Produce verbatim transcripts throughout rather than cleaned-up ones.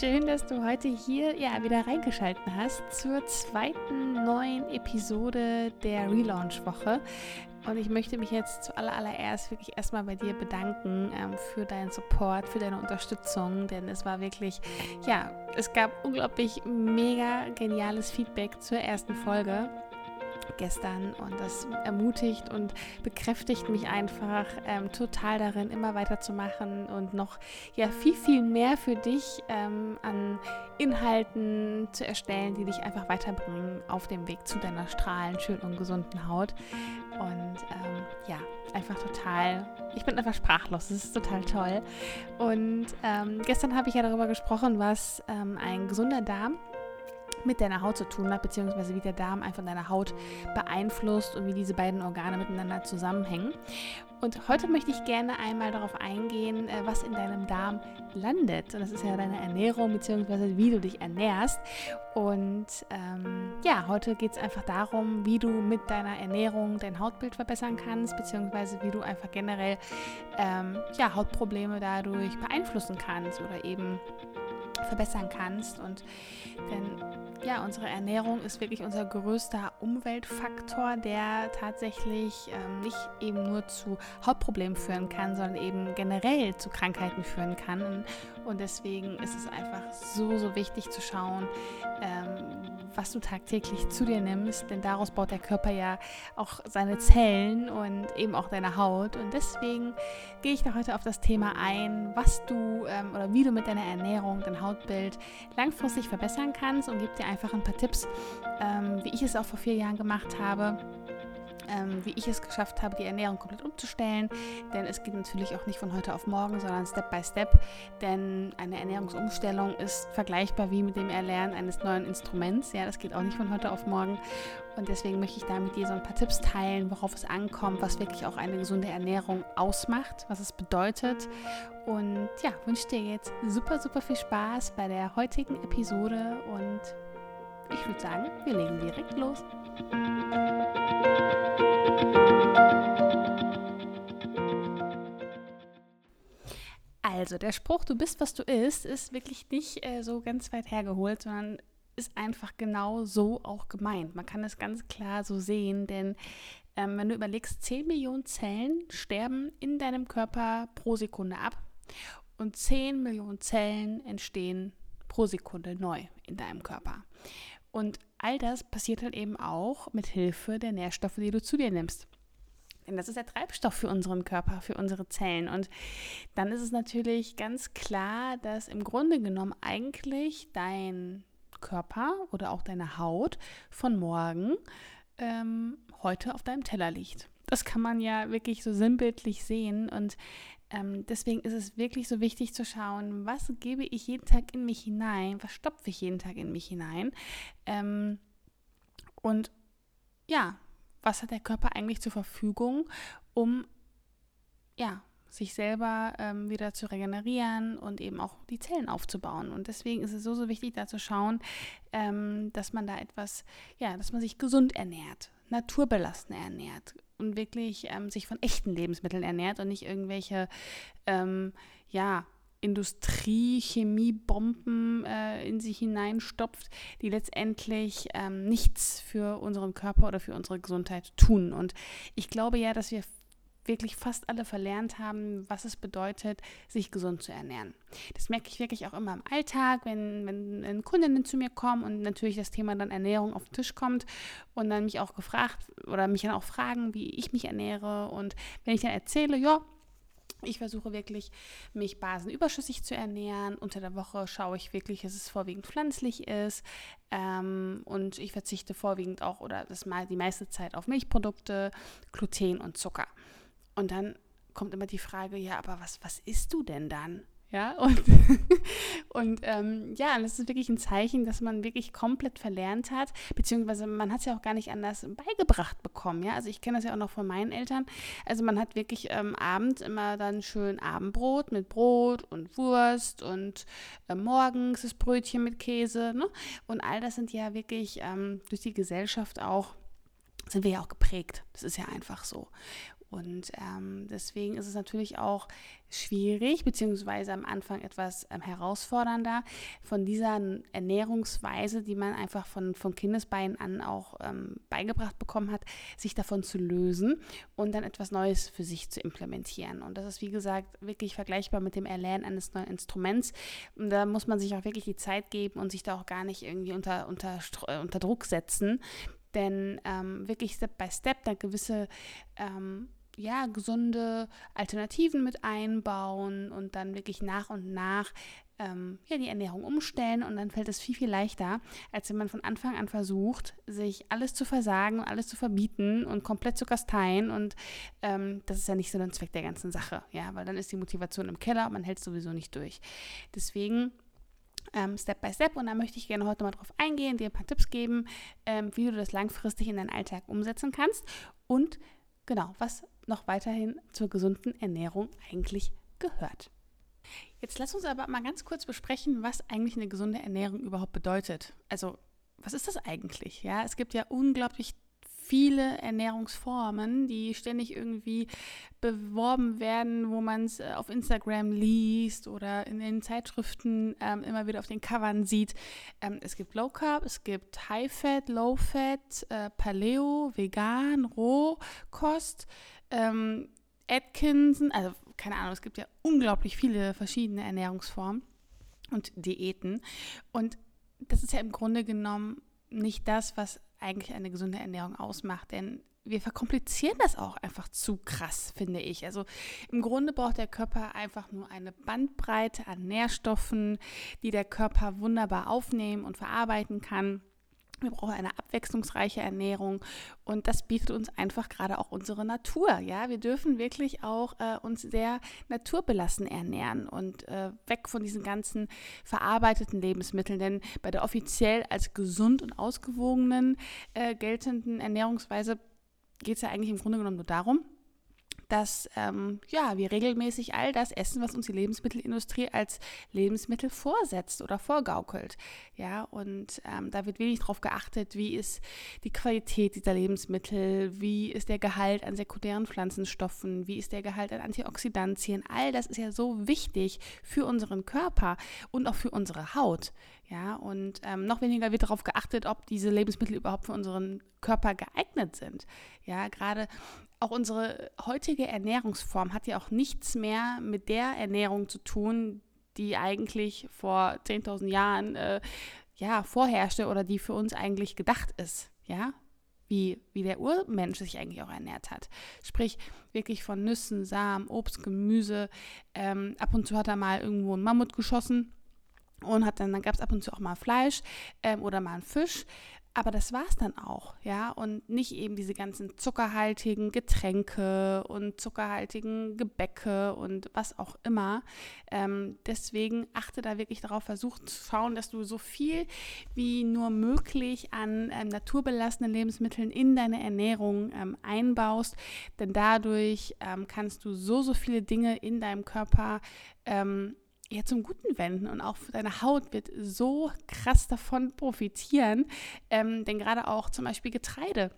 Schön, dass du heute hier ja, wieder reingeschaltet hast zur zweiten neuen Episode der Relaunch-Woche. Und ich möchte mich jetzt zuallererst wirklich erstmal bei dir bedanken ähm, für deinen Support, für deine Unterstützung, denn es war wirklich, ja, es gab unglaublich mega geniales Feedback zur ersten Folge gestern und das ermutigt und bekräftigt mich einfach ähm, total darin, immer weiterzumachen und noch ja viel, viel mehr für dich ähm, an Inhalten zu erstellen, die dich einfach weiterbringen auf dem Weg zu deiner strahlend, schönen und gesunden Haut. Und ähm, ja, einfach total, ich bin einfach sprachlos, das ist total toll. Und ähm, gestern habe ich ja darüber gesprochen, was ähm, ein gesunder Darm mit deiner Haut zu tun hat, beziehungsweise wie der Darm einfach deine Haut beeinflusst und wie diese beiden Organe miteinander zusammenhängen. Und heute möchte ich gerne einmal darauf eingehen, was in deinem Darm landet. Und das ist ja deine Ernährung, beziehungsweise wie du dich ernährst. Und ähm, ja, heute geht es einfach darum, wie du mit deiner Ernährung dein Hautbild verbessern kannst, beziehungsweise wie du einfach generell ähm, ja, Hautprobleme dadurch beeinflussen kannst oder eben verbessern kannst. Und denn ja, unsere Ernährung ist wirklich unser größter Umweltfaktor, der tatsächlich ähm, nicht eben nur zu Hautproblemen führen kann, sondern eben generell zu Krankheiten führen kann. Und deswegen ist es einfach so, so wichtig zu schauen, ähm, was du tagtäglich zu dir nimmst, denn daraus baut der Körper ja auch seine Zellen und eben auch deine Haut. Und deswegen gehe ich da heute auf das Thema ein, was du ähm, oder wie du mit deiner Ernährung dein Hautbild langfristig verbessern kannst und gebe dir einfach ein paar Tipps, ähm, wie ich es auch vor vier Jahren gemacht habe, Ähm, wie ich es geschafft habe, die Ernährung komplett umzustellen, denn es geht natürlich auch nicht von heute auf morgen, sondern Step by Step, denn eine Ernährungsumstellung ist vergleichbar wie mit dem Erlernen eines neuen Instruments, ja, das geht auch nicht von heute auf morgen und deswegen möchte ich da mit dir so ein paar Tipps teilen, worauf es ankommt, was wirklich auch eine gesunde Ernährung ausmacht, was es bedeutet und ja, wünsche dir jetzt super, super viel Spaß bei der heutigen Episode und ich würde sagen, wir legen direkt los. Also der Spruch, du bist, was du isst, ist wirklich nicht äh, so ganz weit hergeholt, sondern ist einfach genau so auch gemeint. Man kann das ganz klar so sehen, denn ähm, wenn du überlegst, zehn Millionen Zellen sterben in deinem Körper pro Sekunde ab und zehn Millionen Zellen entstehen pro Sekunde neu in deinem Körper. Und all das passiert halt eben auch mit Hilfe der Nährstoffe, die du zu dir nimmst. Denn das ist der Treibstoff für unseren Körper, für unsere Zellen. Und dann ist es natürlich ganz klar, dass im Grunde genommen eigentlich dein Körper oder auch deine Haut von morgen ähm, heute auf deinem Teller liegt. Das kann man ja wirklich so sinnbildlich sehen und ähm, deswegen ist es wirklich so wichtig zu schauen, was gebe ich jeden Tag in mich hinein, was stopfe ich jeden Tag in mich hinein ähm, und ja, was hat der Körper eigentlich zur Verfügung, um ja, sich selber ähm, wieder zu regenerieren und eben auch die Zellen aufzubauen. Und deswegen ist es so, so wichtig, da zu schauen, ähm, dass man da etwas, ja, dass man sich gesund ernährt, naturbelassen ernährt und wirklich ähm, sich von echten Lebensmitteln ernährt und nicht irgendwelche, ähm, ja, Industrie, Chemiebomben äh, in sich hineinstopft, die letztendlich ähm, nichts für unseren Körper oder für unsere Gesundheit tun. Und ich glaube ja, dass wir wirklich fast alle verlernt haben, was es bedeutet, sich gesund zu ernähren. Das merke ich wirklich auch immer im Alltag, wenn, wenn Kundinnen zu mir kommen und natürlich das Thema dann Ernährung auf den Tisch kommt und dann mich auch gefragt oder mich dann auch fragen, wie ich mich ernähre. Und wenn ich dann erzähle, ja, ich versuche wirklich, mich basenüberschüssig zu ernähren. Unter der Woche schaue ich wirklich, dass es vorwiegend pflanzlich ist. Ähm, und ich verzichte vorwiegend auch oder das mal die meiste Zeit auf Milchprodukte, Gluten und Zucker. Und dann kommt immer die Frage, ja, aber was, was isst du denn dann? Ja, und, und ähm, ja, das ist wirklich ein Zeichen, dass man wirklich komplett verlernt hat, beziehungsweise man hat es ja auch gar nicht anders beigebracht bekommen, ja, also ich kenne das ja auch noch von meinen Eltern, also man hat wirklich ähm, abends immer dann schön Abendbrot mit Brot und Wurst und äh, morgens das Brötchen mit Käse, ne, und all das sind ja wirklich ähm, durch die Gesellschaft auch, sind wir ja auch geprägt, das ist ja einfach so. Und ähm, deswegen ist es natürlich auch schwierig, beziehungsweise am Anfang etwas ähm, herausfordernder, von dieser Ernährungsweise, die man einfach von, von Kindesbeinen an auch ähm, beigebracht bekommen hat, sich davon zu lösen und dann etwas Neues für sich zu implementieren. Und das ist, wie gesagt, wirklich vergleichbar mit dem Erlernen eines neuen Instruments. Und da muss man sich auch wirklich die Zeit geben und sich da auch gar nicht irgendwie unter, unter, unter Druck setzen, denn ähm, wirklich Step by Step da gewisse ähm, ja, gesunde Alternativen mit einbauen und dann wirklich nach und nach ähm, ja, die Ernährung umstellen, und dann fällt es viel, viel leichter, als wenn man von Anfang an versucht, sich alles zu versagen und alles zu verbieten und komplett zu kasteien, und ähm, das ist ja nicht so der Zweck der ganzen Sache, ja, weil dann ist die Motivation im Keller und man hält es sowieso nicht durch. Deswegen Step by Step, und da möchte ich gerne heute mal drauf eingehen, dir ein paar Tipps geben, ähm, wie du das langfristig in deinen Alltag umsetzen kannst und genau, was noch weiterhin zur gesunden Ernährung eigentlich gehört. Jetzt lass uns aber mal ganz kurz besprechen, was eigentlich eine gesunde Ernährung überhaupt bedeutet. Also, was ist das eigentlich? Ja, es gibt ja unglaublich viele Ernährungsformen, die ständig irgendwie beworben werden, wo man es auf Instagram liest oder in den Zeitschriften ähm, immer wieder auf den Covern sieht. Ähm, es gibt Low Carb, es gibt High Fat, Low Fat, äh, Paleo, Vegan, Rohkost, ähm, Atkinson, also keine Ahnung, es gibt ja unglaublich viele verschiedene Ernährungsformen und Diäten, und das ist ja im Grunde genommen nicht das, was eigentlich eine gesunde Ernährung ausmacht, denn wir verkomplizieren das auch einfach zu krass, finde ich. Also im Grunde braucht der Körper einfach nur eine Bandbreite an Nährstoffen, die der Körper wunderbar aufnehmen und verarbeiten kann. Wir brauchen eine abwechslungsreiche Ernährung, und das bietet uns einfach gerade auch unsere Natur. Ja, wir dürfen wirklich auch äh, uns sehr naturbelassen ernähren und äh, weg von diesen ganzen verarbeiteten Lebensmitteln. Denn bei der offiziell als gesund und ausgewogenen äh, geltenden Ernährungsweise geht es ja eigentlich im Grunde genommen nur darum, dass ähm, ja, wir regelmäßig all das essen, was uns die Lebensmittelindustrie als Lebensmittel vorsetzt oder vorgaukelt. Ja, und ähm, da wird wenig darauf geachtet, wie ist die Qualität dieser Lebensmittel, wie ist der Gehalt an sekundären Pflanzenstoffen, wie ist der Gehalt an Antioxidantien. All das ist ja so wichtig für unseren Körper und auch für unsere Haut. Ja, und ähm, noch weniger wird darauf geachtet, ob diese Lebensmittel überhaupt für unseren Körper geeignet sind. Ja, gerade auch unsere heutige Ernährungsform hat ja auch nichts mehr mit der Ernährung zu tun, die eigentlich vor zehntausend Jahren äh, ja, vorherrschte oder die für uns eigentlich gedacht ist, ja, wie, wie der Urmensch sich eigentlich auch ernährt hat. Sprich, wirklich von Nüssen, Samen, Obst, Gemüse. Ähm, ab und zu hat er mal irgendwo einen Mammut geschossen und hat dann, dann gab es ab und zu auch mal Fleisch ähm, oder mal einen Fisch. Aber das war es dann auch, ja, und nicht eben diese ganzen zuckerhaltigen Getränke und zuckerhaltigen Gebäcke und was auch immer. Ähm, deswegen achte da wirklich darauf, versuch zu schauen, dass du so viel wie nur möglich an ähm, naturbelassenen Lebensmitteln in deine Ernährung ähm, einbaust, denn dadurch ähm, kannst du so, so viele Dinge in deinem Körper ähm, ja, zum Guten wenden, und auch deine Haut wird so krass davon profitieren, ähm, denn gerade auch zum Beispiel Getreide.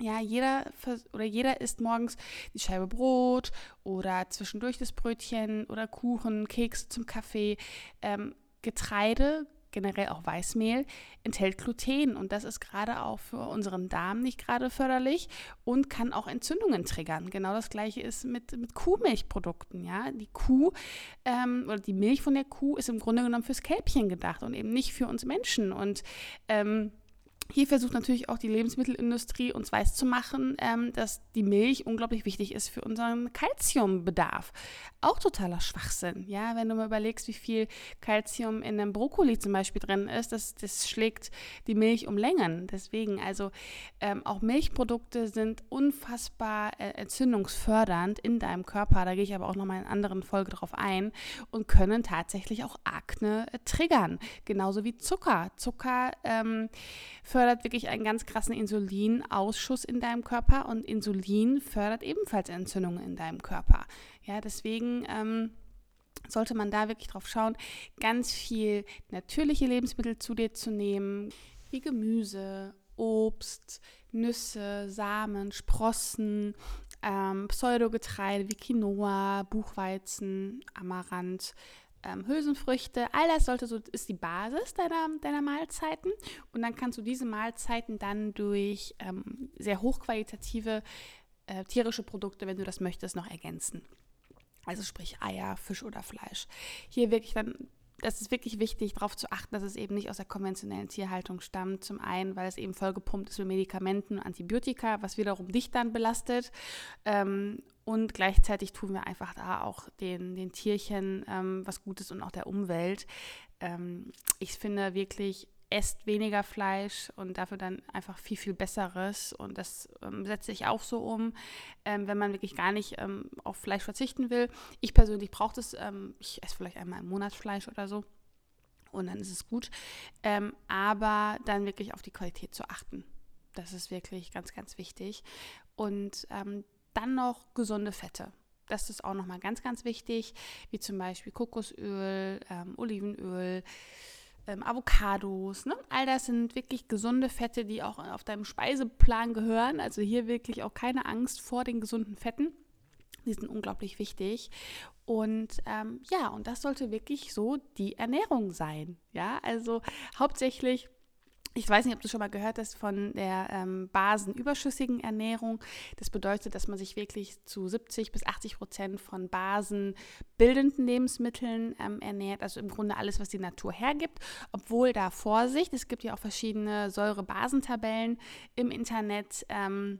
Ja, jeder oder jeder isst morgens die Scheibe Brot oder zwischendurch das Brötchen oder Kuchen, Kekse zum Kaffee. Ähm, Getreide, generell auch Weißmehl, enthält Gluten, und das ist gerade auch für unseren Darm nicht gerade förderlich und kann auch Entzündungen triggern. Genau das Gleiche ist mit, mit Kuhmilchprodukten. Ja? Die Kuh ähm, oder die Milch von der Kuh ist im Grunde genommen fürs Kälbchen gedacht und eben nicht für uns Menschen. Und ähm, hier versucht natürlich auch die Lebensmittelindustrie, uns weiszumachen, ähm, dass die Milch unglaublich wichtig ist für unseren Kalziumbedarf. Auch totaler Schwachsinn, ja, wenn du mal überlegst, wie viel Kalzium in einem Brokkoli zum Beispiel drin ist, das, das schlägt die Milch um Längen. Deswegen, also ähm, auch Milchprodukte sind unfassbar äh, entzündungsfördernd in deinem Körper, da gehe ich aber auch nochmal in einer anderen Folge drauf ein, und können tatsächlich auch Akne äh, triggern, genauso wie Zucker. Zucker ähm, fördert wirklich einen ganz krassen Insulinausschuss in deinem Körper, und Insulin fördert ebenfalls Entzündungen in deinem Körper. Ja, deswegen ähm, sollte man da wirklich drauf schauen, ganz viel natürliche Lebensmittel zu dir zu nehmen, wie Gemüse, Obst, Nüsse, Samen, Sprossen, ähm, Pseudogetreide wie Quinoa, Buchweizen, Amaranth, ähm, Hülsenfrüchte. All das sollte so, ist die Basis deiner, deiner Mahlzeiten. Und dann kannst du diese Mahlzeiten dann durch ähm, sehr hochqualitative äh, tierische Produkte, wenn du das möchtest, noch ergänzen. Also sprich Eier, Fisch oder Fleisch. Hier wirklich dann, das ist wirklich wichtig, darauf zu achten, dass es eben nicht aus der konventionellen Tierhaltung stammt. Zum einen, weil es eben vollgepumpt ist mit Medikamenten und Antibiotika, was wiederum dich dann belastet. Und gleichzeitig tun wir einfach da auch den, den Tierchen was Gutes und auch der Umwelt. Ich finde wirklich, esst weniger Fleisch und dafür dann einfach viel, viel Besseres. Und das ähm, setze ich auch so um, ähm, wenn man wirklich gar nicht ähm, auf Fleisch verzichten will. Ich persönlich brauche das, ähm, ich esse vielleicht einmal im Monat Fleisch oder so und dann ist es gut. Ähm, aber dann wirklich auf die Qualität zu achten. Das ist wirklich ganz, ganz wichtig. Und ähm, dann noch gesunde Fette. Das ist auch nochmal ganz, ganz wichtig, wie zum Beispiel Kokosöl, ähm, Olivenöl, Ähm, Avocados, ne? All das sind wirklich gesunde Fette, die auch auf deinem Speiseplan gehören. Also hier wirklich auch keine Angst vor den gesunden Fetten. Die sind unglaublich wichtig. Und ähm, ja, und das sollte wirklich so die Ernährung sein. Ja, also hauptsächlich, ich weiß nicht, ob du schon mal gehört hast von der ähm, basenüberschüssigen Ernährung. Das bedeutet, dass man sich wirklich zu siebzig bis achtzig Prozent von basenbildenden Lebensmitteln ähm, ernährt. Also im Grunde alles, was die Natur hergibt. Obwohl da Vorsicht, es gibt ja auch verschiedene Säure-Basentabellen im Internet. Ähm,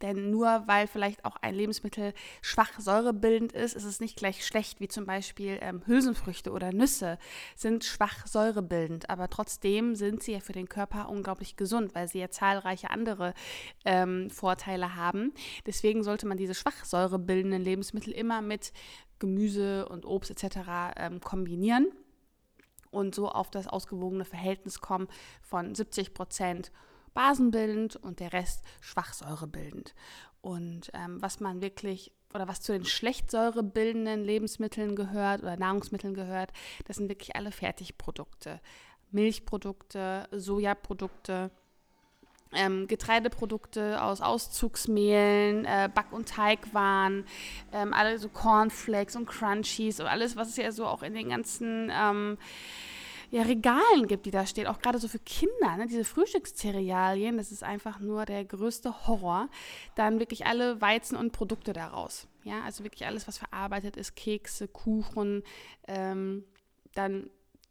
Denn nur weil vielleicht auch ein Lebensmittel schwach säurebildend ist, ist es nicht gleich schlecht, wie zum Beispiel ähm, Hülsenfrüchte oder Nüsse sind schwach säurebildend. Aber trotzdem sind sie ja für den Körper unglaublich gesund, weil sie ja zahlreiche andere ähm, Vorteile haben. Deswegen sollte man diese schwach säurebildenden Lebensmittel immer mit Gemüse und Obst et cetera ähm, kombinieren und so auf das ausgewogene Verhältnis kommen von siebzig Prozent. Basenbildend und der Rest schwachsäurebildend. Und ähm, was man wirklich oder was zu den schlechtsäurebildenden Lebensmitteln gehört oder Nahrungsmitteln gehört, das sind wirklich alle Fertigprodukte. Milchprodukte, Sojaprodukte, ähm, Getreideprodukte aus Auszugsmehlen, äh, Back- und Teigwaren, ähm, alle so Cornflakes und Crunchies und alles, was es ja so auch in den ganzen Ähm, ja, Regalen gibt, die da stehen, auch gerade so für Kinder, ne? Diese Frühstückszerealien, das ist einfach nur der größte Horror, dann wirklich alle Weizen und Produkte daraus, ja, also wirklich alles, was verarbeitet ist, Kekse, Kuchen, ähm, dann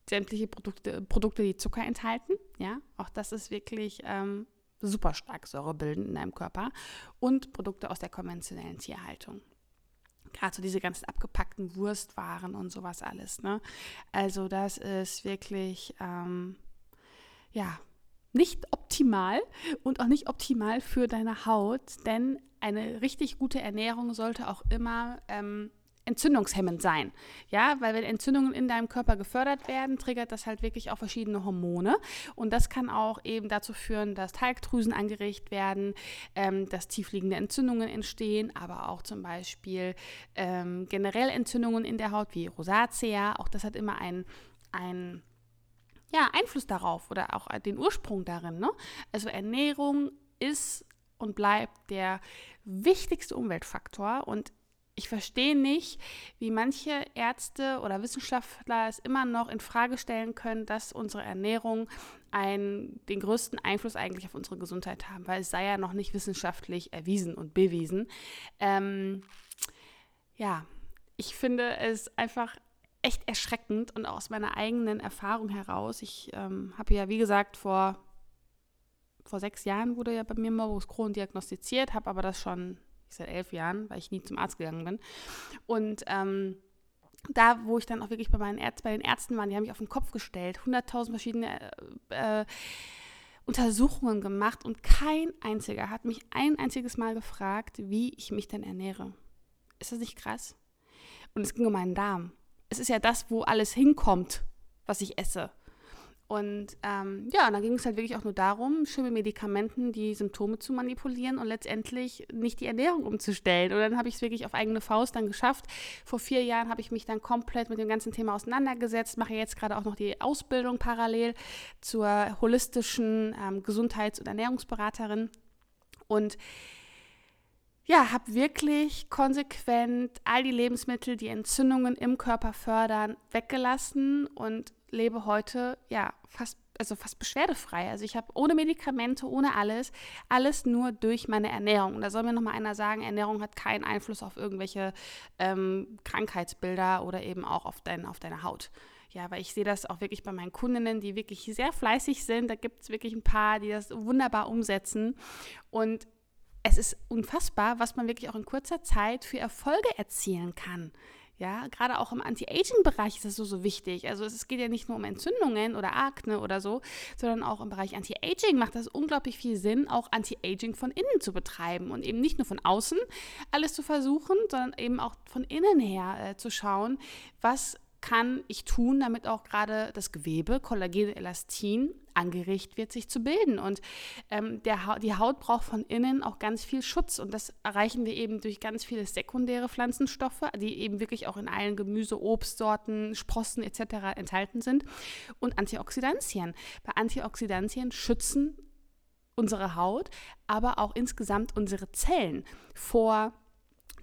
sämtliche Produkte, Produkte, die Zucker enthalten, ja, auch das ist wirklich ähm, super stark säurebildend in deinem Körper und Produkte aus der konventionellen Tierhaltung. Gerade so diese ganzen abgepackten Wurstwaren und sowas alles, ne? Also das ist wirklich, ähm, ja, nicht optimal und auch nicht optimal für deine Haut, denn eine richtig gute Ernährung sollte auch immer ähm, entzündungshemmend sein, ja, weil wenn Entzündungen in deinem Körper gefördert werden, triggert das halt wirklich auch verschiedene Hormone und das kann auch eben dazu führen, dass Talgdrüsen angeregt werden, ähm, dass tiefliegende Entzündungen entstehen, aber auch zum Beispiel ähm, generell Entzündungen in der Haut wie Rosacea, auch das hat immer einen, einen ja, Einfluss darauf oder auch den Ursprung darin, ne? Also Ernährung ist und bleibt der wichtigste Umweltfaktor und ich verstehe nicht, wie manche Ärzte oder Wissenschaftler es immer noch in Frage stellen können, dass unsere Ernährung einen, den größten Einfluss eigentlich auf unsere Gesundheit haben, weil es sei ja noch nicht wissenschaftlich erwiesen und bewiesen. Ähm, ja, ich finde es einfach echt erschreckend und aus meiner eigenen Erfahrung heraus. Ich ähm, habe ja, wie gesagt, vor, vor sechs Jahren wurde ja bei mir Morbus Crohn diagnostiziert, habe aber das schon seit elf Jahren, weil ich nie zum Arzt gegangen bin. Und ähm, da, wo ich dann auch wirklich bei meinen Ärzten, bei den Ärzten war, die haben mich auf den Kopf gestellt, hunderttausend verschiedene äh, äh, Untersuchungen gemacht und kein einziger hat mich ein einziges Mal gefragt, wie ich mich denn ernähre. Ist das nicht krass? Und es ging um meinen Darm. Es ist ja das, wo alles hinkommt, was ich esse. Und ähm, ja, und dann ging es halt wirklich auch nur darum, schön mit Medikamenten die Symptome zu manipulieren und letztendlich nicht die Ernährung umzustellen. Und dann habe ich es wirklich auf eigene Faust dann geschafft. Vor vier Jahren habe ich mich dann komplett mit dem ganzen Thema auseinandergesetzt, mache jetzt gerade auch noch die Ausbildung parallel zur holistischen ähm, Gesundheits- und Ernährungsberaterin. Und ja, habe wirklich konsequent all die Lebensmittel, die Entzündungen im Körper fördern, weggelassen und lebe heute ja fast also fast beschwerdefrei. Also ich habe ohne Medikamente, ohne alles, alles nur durch meine Ernährung. Und da soll mir nochmal einer sagen, Ernährung hat keinen Einfluss auf irgendwelche ähm, Krankheitsbilder oder eben auch auf, dein, auf deine Haut. Ja, weil ich sehe das auch wirklich bei meinen Kundinnen, die wirklich sehr fleißig sind. Da gibt es wirklich ein paar, die das wunderbar umsetzen. Und es ist unfassbar, was man wirklich auch in kurzer Zeit für Erfolge erzielen kann. Ja, gerade auch im Anti-Aging-Bereich ist das so, so wichtig. Also es geht ja nicht nur um Entzündungen oder Akne oder so, sondern auch im Bereich Anti-Aging macht das unglaublich viel Sinn, auch Anti-Aging von innen zu betreiben und eben nicht nur von außen alles zu versuchen, sondern eben auch von innen her äh, zu schauen, was kann ich tun, damit auch gerade das Gewebe, Kollagen und Elastin, angeregt wird, sich zu bilden. Und ähm, der ha- die Haut braucht von innen auch ganz viel Schutz. Und das erreichen wir eben durch ganz viele sekundäre Pflanzenstoffe, die eben wirklich auch in allen Gemüse-, Obstsorten, Sprossen et cetera enthalten sind. Und Antioxidantien. Bei Antioxidantien schützen unsere Haut, aber auch insgesamt unsere Zellen vor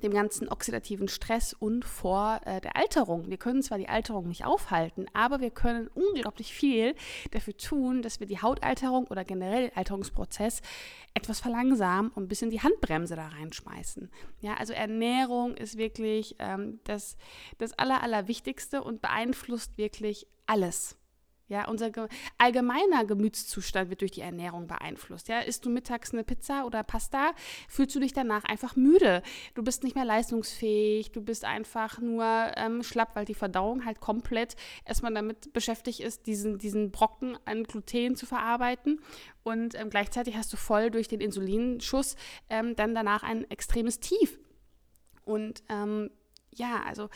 dem ganzen oxidativen Stress und vor äh, der Alterung. Wir können zwar die Alterung nicht aufhalten, aber wir können unglaublich viel dafür tun, dass wir die Hautalterung oder generell den Alterungsprozess etwas verlangsamen und ein bisschen die Handbremse da reinschmeißen. Ja, also Ernährung ist wirklich ähm, das, das Aller, Allerwichtigste und beeinflusst wirklich alles. Ja, unser ge- allgemeiner Gemütszustand wird durch die Ernährung beeinflusst. Ja, isst du mittags eine Pizza oder Pasta, fühlst du dich danach einfach müde. Du bist nicht mehr leistungsfähig, du bist einfach nur ähm, schlapp, weil die Verdauung halt komplett erstmal damit beschäftigt ist, diesen, diesen Brocken an Gluten zu verarbeiten. Und ähm, gleichzeitig hast du voll durch den Insulinschuss ähm, dann danach ein extremes Tief. Und ähm, ja, also,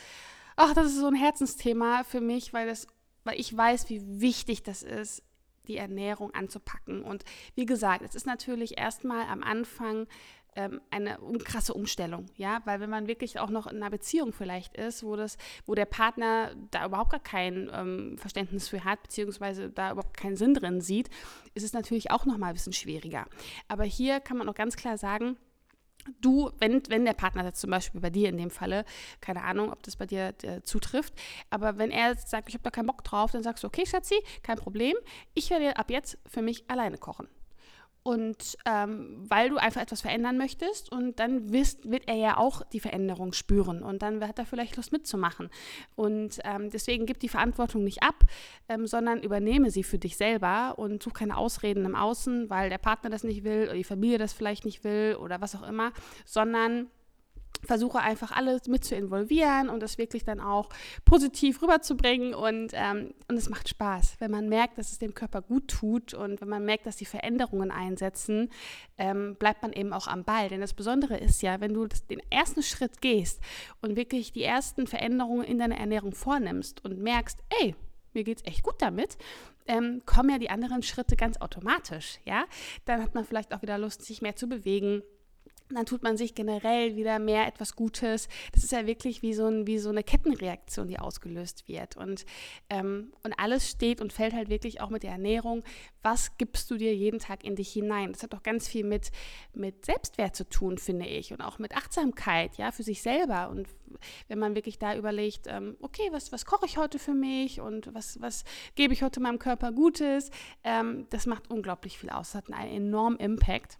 ach, das ist so ein Herzensthema für mich, weil das weil ich weiß, wie wichtig das ist, die Ernährung anzupacken. Und wie gesagt, es ist natürlich erstmal am Anfang ähm, eine krasse Umstellung, ja, weil wenn man wirklich auch noch in einer Beziehung vielleicht ist, wo das, wo der Partner da überhaupt gar kein ähm, Verständnis für hat, beziehungsweise da überhaupt keinen Sinn drin sieht, ist es natürlich auch nochmal ein bisschen schwieriger. Aber hier kann man auch ganz klar sagen, du, wenn, wenn der Partner jetzt zum Beispiel bei dir in dem Falle, keine Ahnung, ob das bei dir äh, zutrifft, aber wenn er jetzt sagt, ich habe da keinen Bock drauf, dann sagst du, okay Schatzi, kein Problem, ich werde ab jetzt für mich alleine kochen. Und ähm, weil du einfach etwas verändern möchtest und dann wirst, wird er ja auch die Veränderung spüren und dann hat er vielleicht Lust mitzumachen. Und ähm, deswegen gib die Verantwortung nicht ab, ähm, sondern übernehme sie für dich selber und such keine Ausreden im Außen, weil der Partner das nicht will oder die Familie das vielleicht nicht will oder was auch immer, sondern versuche einfach alles mit zu involvieren und das wirklich dann auch positiv rüberzubringen und, ähm, und es macht Spaß, wenn man merkt, dass es dem Körper gut tut und wenn man merkt, dass die Veränderungen einsetzen, ähm, bleibt man eben auch am Ball, denn das Besondere ist ja, wenn du das, den ersten Schritt gehst und wirklich die ersten Veränderungen in deiner Ernährung vornimmst und merkst, ey, mir geht's echt gut damit, ähm, kommen ja die anderen Schritte ganz automatisch, ja, dann hat man vielleicht auch wieder Lust, sich mehr zu bewegen. Dann tut man sich generell wieder mehr etwas Gutes. Das ist ja wirklich wie so, ein, wie so eine Kettenreaktion, die ausgelöst wird. Und, ähm, und alles steht und fällt halt wirklich auch mit der Ernährung. Was gibst du dir jeden Tag in dich hinein? Das hat auch ganz viel mit, mit Selbstwert zu tun, finde ich. Und auch mit Achtsamkeit, ja, für sich selber. Und wenn man wirklich da überlegt, ähm, okay, was, was koche ich heute für mich? Und was, was gebe ich heute meinem Körper Gutes? Ähm, das macht unglaublich viel aus. Das hat einen enormen Impact.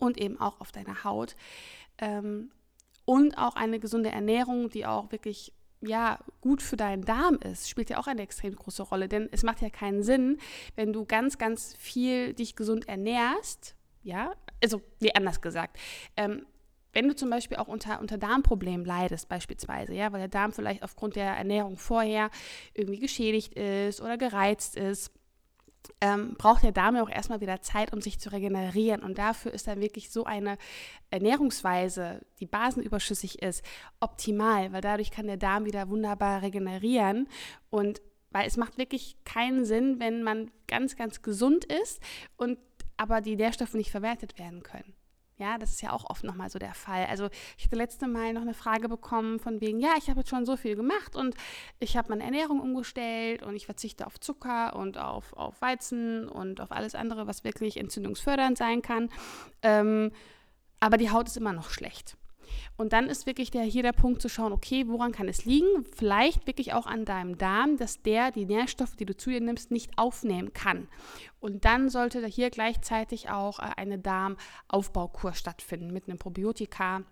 Und eben auch auf deine Haut ähm, und auch eine gesunde Ernährung, die auch wirklich ja, gut für deinen Darm ist, spielt ja auch eine extrem große Rolle, denn es macht ja keinen Sinn, wenn du ganz, ganz viel dich gesund ernährst, ja, also nee, anders gesagt, ähm, wenn du zum Beispiel auch unter, unter Darmproblemen leidest beispielsweise, ja, weil der Darm vielleicht aufgrund der Ernährung vorher irgendwie geschädigt ist oder gereizt ist, Ähm, braucht der Darm ja auch erstmal wieder Zeit, um sich zu regenerieren. Und dafür ist dann wirklich so eine Ernährungsweise, die basenüberschüssig ist, optimal, weil dadurch kann der Darm wieder wunderbar regenerieren. Und weil es macht wirklich keinen Sinn, wenn man ganz, ganz gesund ist und aber die Nährstoffe nicht verwertet werden können. Ja, das ist ja auch oft nochmal so der Fall. Also ich hatte letzte Mal noch eine Frage bekommen von wegen, ja, ich habe jetzt schon so viel gemacht und ich habe meine Ernährung umgestellt und ich verzichte auf Zucker und auf, auf Weizen und auf alles andere, was wirklich entzündungsfördernd sein kann. Ähm, aber die Haut ist immer noch schlecht. Und dann ist wirklich der, hier der Punkt zu schauen, okay, woran kann es liegen? Vielleicht wirklich auch an deinem Darm, dass der die Nährstoffe, die du zu dir nimmst, nicht aufnehmen kann. Und dann sollte hier gleichzeitig auch eine Darmaufbaukur stattfinden mit einem Probiotika,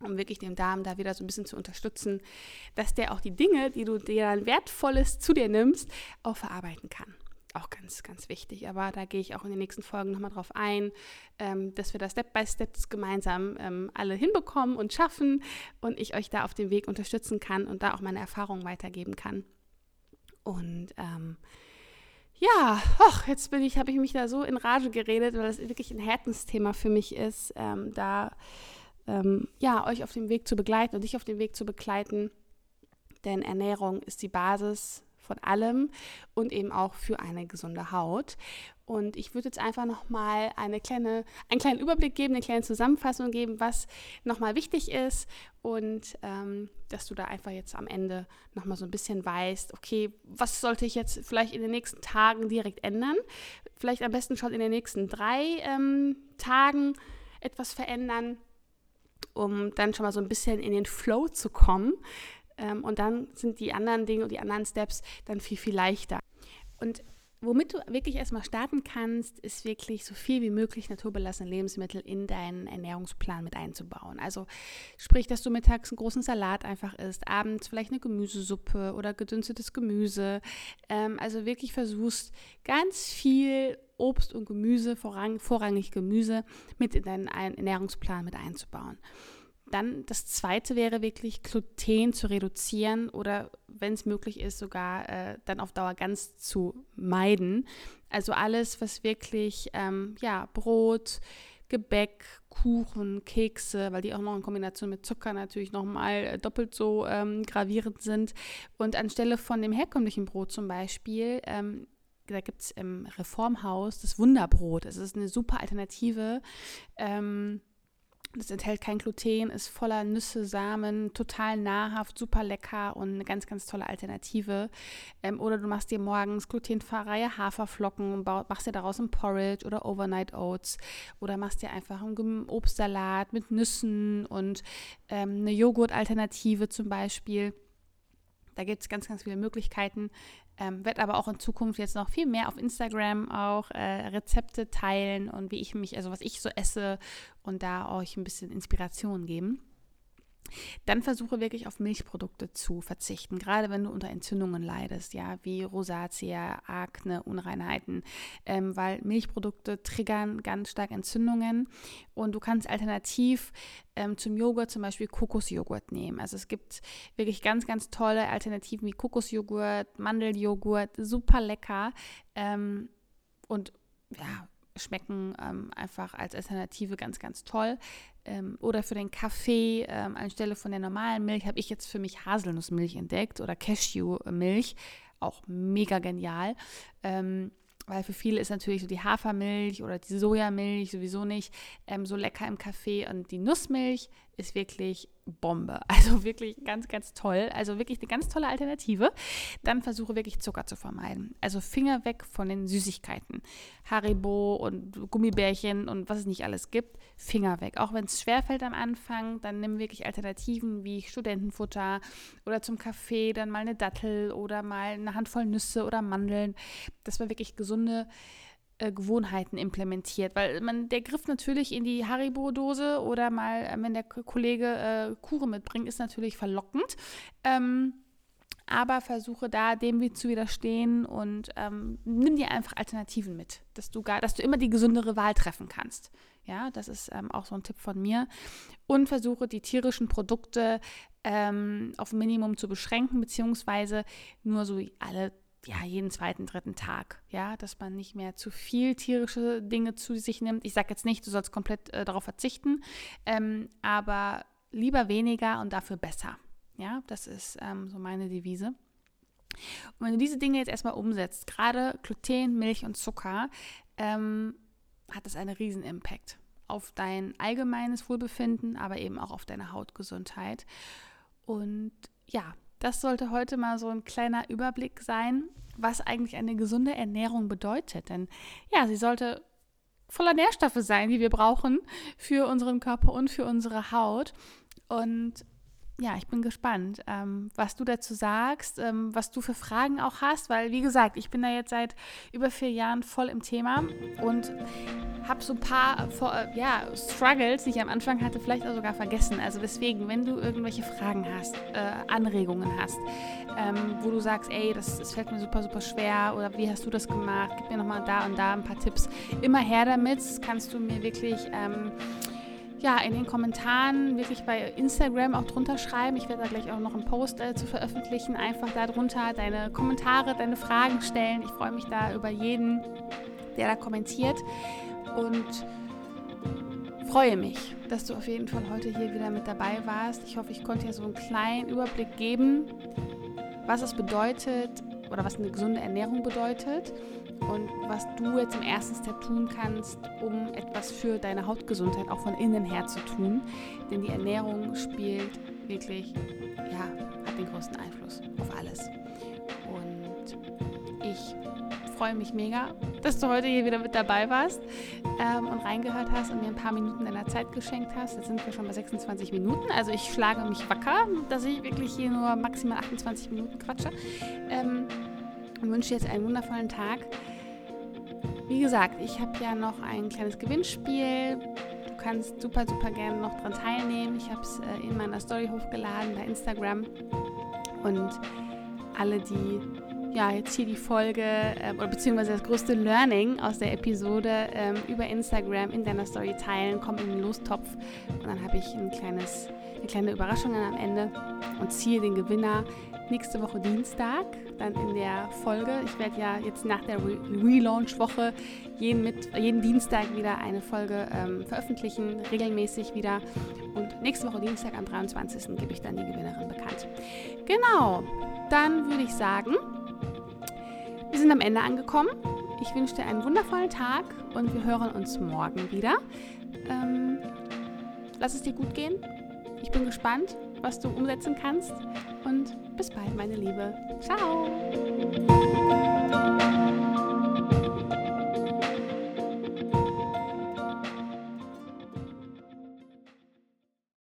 um wirklich den Darm da wieder so ein bisschen zu unterstützen, dass der auch die Dinge, die du dir dann Wertvolles zu dir nimmst, auch verarbeiten kann. Auch ganz, ganz wichtig, aber da gehe ich auch in den nächsten Folgen nochmal drauf ein, ähm, dass wir da Step by Step gemeinsam ähm, alle hinbekommen und schaffen und ich euch da auf dem Weg unterstützen kann und da auch meine Erfahrungen weitergeben kann. Und ähm, ja, och, jetzt bin ich, habe ich mich da so in Rage geredet, weil das wirklich ein Herzensthema für mich ist, ähm, da ähm, ja, euch auf dem Weg zu begleiten und dich auf dem Weg zu begleiten, denn Ernährung ist die Basis von allem und eben auch für eine gesunde Haut. Und ich würde jetzt einfach nochmal eine kleine, einen kleinen Überblick geben, eine kleine Zusammenfassung geben, was nochmal wichtig ist und ähm, dass du da einfach jetzt am Ende nochmal so ein bisschen weißt, okay, was sollte ich jetzt vielleicht in den nächsten Tagen direkt ändern? Vielleicht am besten schon in den nächsten drei ähm, Tagen etwas verändern, um dann schon mal so ein bisschen in den Flow zu kommen. Und dann sind die anderen Dinge und die anderen Steps dann viel, viel leichter. Und womit du wirklich erstmal starten kannst, ist wirklich so viel wie möglich naturbelassene Lebensmittel in deinen Ernährungsplan mit einzubauen. Also sprich, dass du mittags einen großen Salat einfach isst, abends vielleicht eine Gemüsesuppe oder gedünstetes Gemüse. Also wirklich versuchst, ganz viel Obst und Gemüse, vorrang, vorrangig Gemüse, mit in deinen Ernährungsplan mit einzubauen. Dann das Zweite wäre wirklich, Gluten zu reduzieren oder, wenn es möglich ist, sogar äh, dann auf Dauer ganz zu meiden. Also alles, was wirklich, ähm, ja, Brot, Gebäck, Kuchen, Kekse, weil die auch noch in Kombination mit Zucker natürlich nochmal doppelt so ähm, gravierend sind. Und anstelle von dem herkömmlichen Brot zum Beispiel, ähm, da gibt es im Reformhaus das Wunderbrot. Es ist eine super Alternative, ähm, das enthält kein Gluten, ist voller Nüsse, Samen, total nahrhaft, super lecker und eine ganz, ganz tolle Alternative. Ähm, oder du machst dir morgens glutenfreie Haferflocken und machst dir daraus ein Porridge oder Overnight Oats. Oder machst dir einfach einen Obstsalat mit Nüssen und ähm, eine Joghurt-Alternative zum Beispiel. Da gibt es ganz, ganz viele Möglichkeiten. Ähm, werde aber auch in Zukunft jetzt noch viel mehr auf Instagram auch äh, Rezepte teilen und wie ich mich, also was ich so esse und da euch ein bisschen Inspiration geben. Dann versuche wirklich auf Milchprodukte zu verzichten, gerade wenn du unter Entzündungen leidest, ja, wie Rosacea, Akne, Unreinheiten, ähm, weil Milchprodukte triggern ganz stark Entzündungen und du kannst alternativ ähm, zum Joghurt zum Beispiel Kokosjoghurt nehmen. Also es gibt wirklich ganz, ganz tolle Alternativen wie Kokosjoghurt, Mandeljoghurt, super lecker ähm, und ja, schmecken ähm, einfach als Alternative ganz, ganz toll. Ähm, oder für den Kaffee, ähm, anstelle von der normalen Milch, habe ich jetzt für mich Haselnussmilch entdeckt oder Cashewmilch, auch mega genial, ähm, weil für viele ist natürlich so die Hafermilch oder die Sojamilch sowieso nicht ähm, so lecker im Kaffee und die Nussmilch ist wirklich Bombe, also wirklich ganz, ganz toll, also wirklich eine ganz tolle Alternative. Dann versuche wirklich Zucker zu vermeiden, also Finger weg von den Süßigkeiten, Haribo und Gummibärchen und was es nicht alles gibt, Finger weg. Auch wenn es schwerfällt am Anfang, dann nimm wirklich Alternativen wie Studentenfutter oder zum Kaffee dann mal eine Dattel oder mal eine Handvoll Nüsse oder Mandeln, dass man wirklich gesunde Äh, Gewohnheiten implementiert, weil man, der Griff natürlich in die Haribo-Dose oder mal, äh, wenn der Kollege äh, Kuchen mitbringt, ist natürlich verlockend, ähm, aber versuche da dem zu widerstehen und ähm, nimm dir einfach Alternativen mit, dass du, gar, dass du immer die gesündere Wahl treffen kannst. Ja, das ist ähm, auch so ein Tipp von mir. Und versuche die tierischen Produkte ähm, auf ein Minimum zu beschränken, beziehungsweise nur so alle ja, jeden zweiten, dritten Tag, ja, dass man nicht mehr zu viel tierische Dinge zu sich nimmt. Ich sage jetzt nicht, du sollst komplett äh, darauf verzichten, ähm, aber lieber weniger und dafür besser, ja, das ist ähm, so meine Devise. Und wenn du diese Dinge jetzt erstmal umsetzt, gerade Gluten, Milch und Zucker, ähm, hat das einen riesen Impact auf dein allgemeines Wohlbefinden, aber eben auch auf deine Hautgesundheit und ja, das sollte heute mal so ein kleiner Überblick sein, was eigentlich eine gesunde Ernährung bedeutet. Denn ja, sie sollte voller Nährstoffe sein, die wir brauchen für unseren Körper und für unsere Haut. Und ja, ich bin gespannt, ähm, was du dazu sagst, ähm, was du für Fragen auch hast, weil, wie gesagt, ich bin da jetzt seit über vier Jahren voll im Thema und habe so ein paar äh, ja, Struggles, die ich am Anfang hatte, vielleicht auch sogar vergessen. Also deswegen, wenn du irgendwelche Fragen hast, äh, Anregungen hast, ähm, wo du sagst, ey, das, das fällt mir super, super schwer oder wie hast du das gemacht, gib mir nochmal da und da ein paar Tipps, immer her damit, das kannst du mir wirklich... Ähm, ja, in den Kommentaren, wirklich bei Instagram auch drunter schreiben. Ich werde da gleich auch noch einen Post äh, zu veröffentlichen. Einfach da drunter deine Kommentare, deine Fragen stellen. Ich freue mich da über jeden, der da kommentiert. Und freue mich, dass du auf jeden Fall heute hier wieder mit dabei warst. Ich hoffe, ich konnte dir so einen kleinen Überblick geben, was es bedeutet oder was eine gesunde Ernährung bedeutet. Und was du jetzt im ersten Step tun kannst, um etwas für deine Hautgesundheit auch von innen her zu tun. Denn die Ernährung spielt wirklich, ja, hat den größten Einfluss auf alles. Und ich freue mich mega, dass du heute hier wieder mit dabei warst ähm, und reingehört hast und mir ein paar Minuten deiner Zeit geschenkt hast. Jetzt sind wir schon bei sechsundzwanzig Minuten. Also ich schlage mich wacker, dass ich wirklich hier nur maximal achtundzwanzig Minuten quatsche. Ähm, und wünsche dir jetzt einen wundervollen Tag. Wie gesagt, ich habe ja noch ein kleines Gewinnspiel. Du kannst super, super gerne noch dran teilnehmen. Ich habe es in meiner Story hochgeladen bei Instagram. Und alle, die ja jetzt hier die Folge äh, oder beziehungsweise das größte Learning aus der Episode ähm, über Instagram in deiner Story teilen, kommen in den Lostopf. Und dann habe ich ein kleines, eine kleine Überraschung am Ende und ziehe den Gewinner nächste Woche Dienstag, dann in der Folge. Ich werde ja jetzt nach der Re- Relaunch-Woche jeden, mit, jeden Dienstag wieder eine Folge ähm, veröffentlichen, regelmäßig wieder. Und nächste Woche Dienstag am dreiundzwanzigsten gebe ich dann die Gewinnerin bekannt. Genau, dann würde ich sagen, wir sind am Ende angekommen. Ich wünsche dir einen wundervollen Tag und wir hören uns morgen wieder. Ähm, lass es dir gut gehen. Ich bin gespannt, was du umsetzen kannst. Und bis bald, meine Liebe. Ciao!